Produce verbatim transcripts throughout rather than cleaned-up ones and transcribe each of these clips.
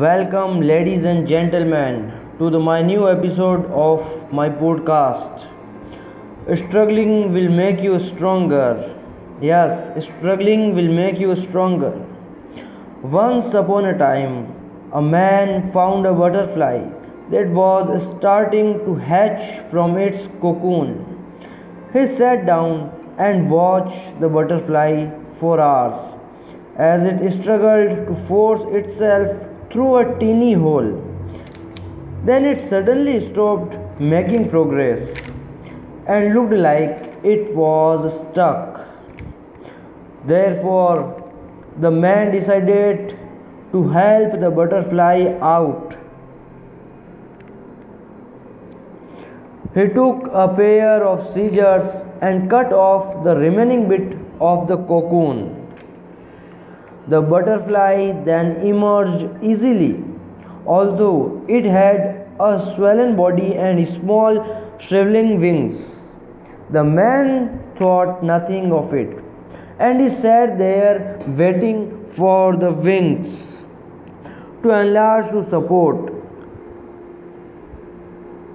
Welcome, ladies and gentlemen, to the, my new episode of my podcast. Struggling will make you stronger. Yes, struggling will make you stronger. Once upon a time, a man found a butterfly that was starting to hatch from its cocoon. He sat down and watched the butterfly for hours as it struggled to force itself through a tiny hole. Then it suddenly stopped making progress and looked like it was stuck. Therefore, the man decided to help the butterfly out. He took a pair of scissors and cut off the remaining bit of the cocoon. The butterfly then emerged easily, although it had a swollen body and small shriveling wings. The man thought nothing of it, and he sat there waiting for the wings to enlarge to support.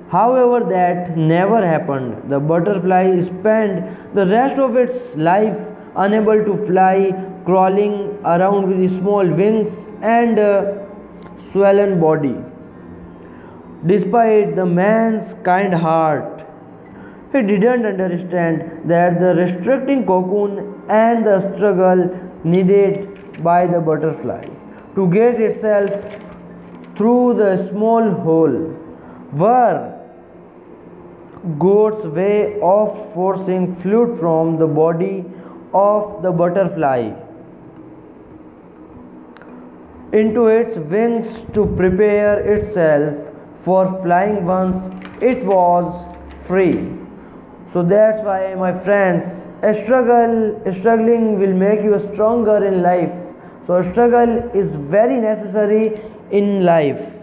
However, that never happened. The butterfly spent the rest of its life unable to fly, crawling around with small wings and a swollen body. Despite the man's kind heart, he didn't understand that the restricting cocoon and the struggle needed by the butterfly to get itself through the small hole were God's way of forcing fluid from the body of the butterfly into its wings to prepare itself for flying once it was free. So that's why, my friends, a struggle struggling will make you stronger in life. So struggle is very necessary in life.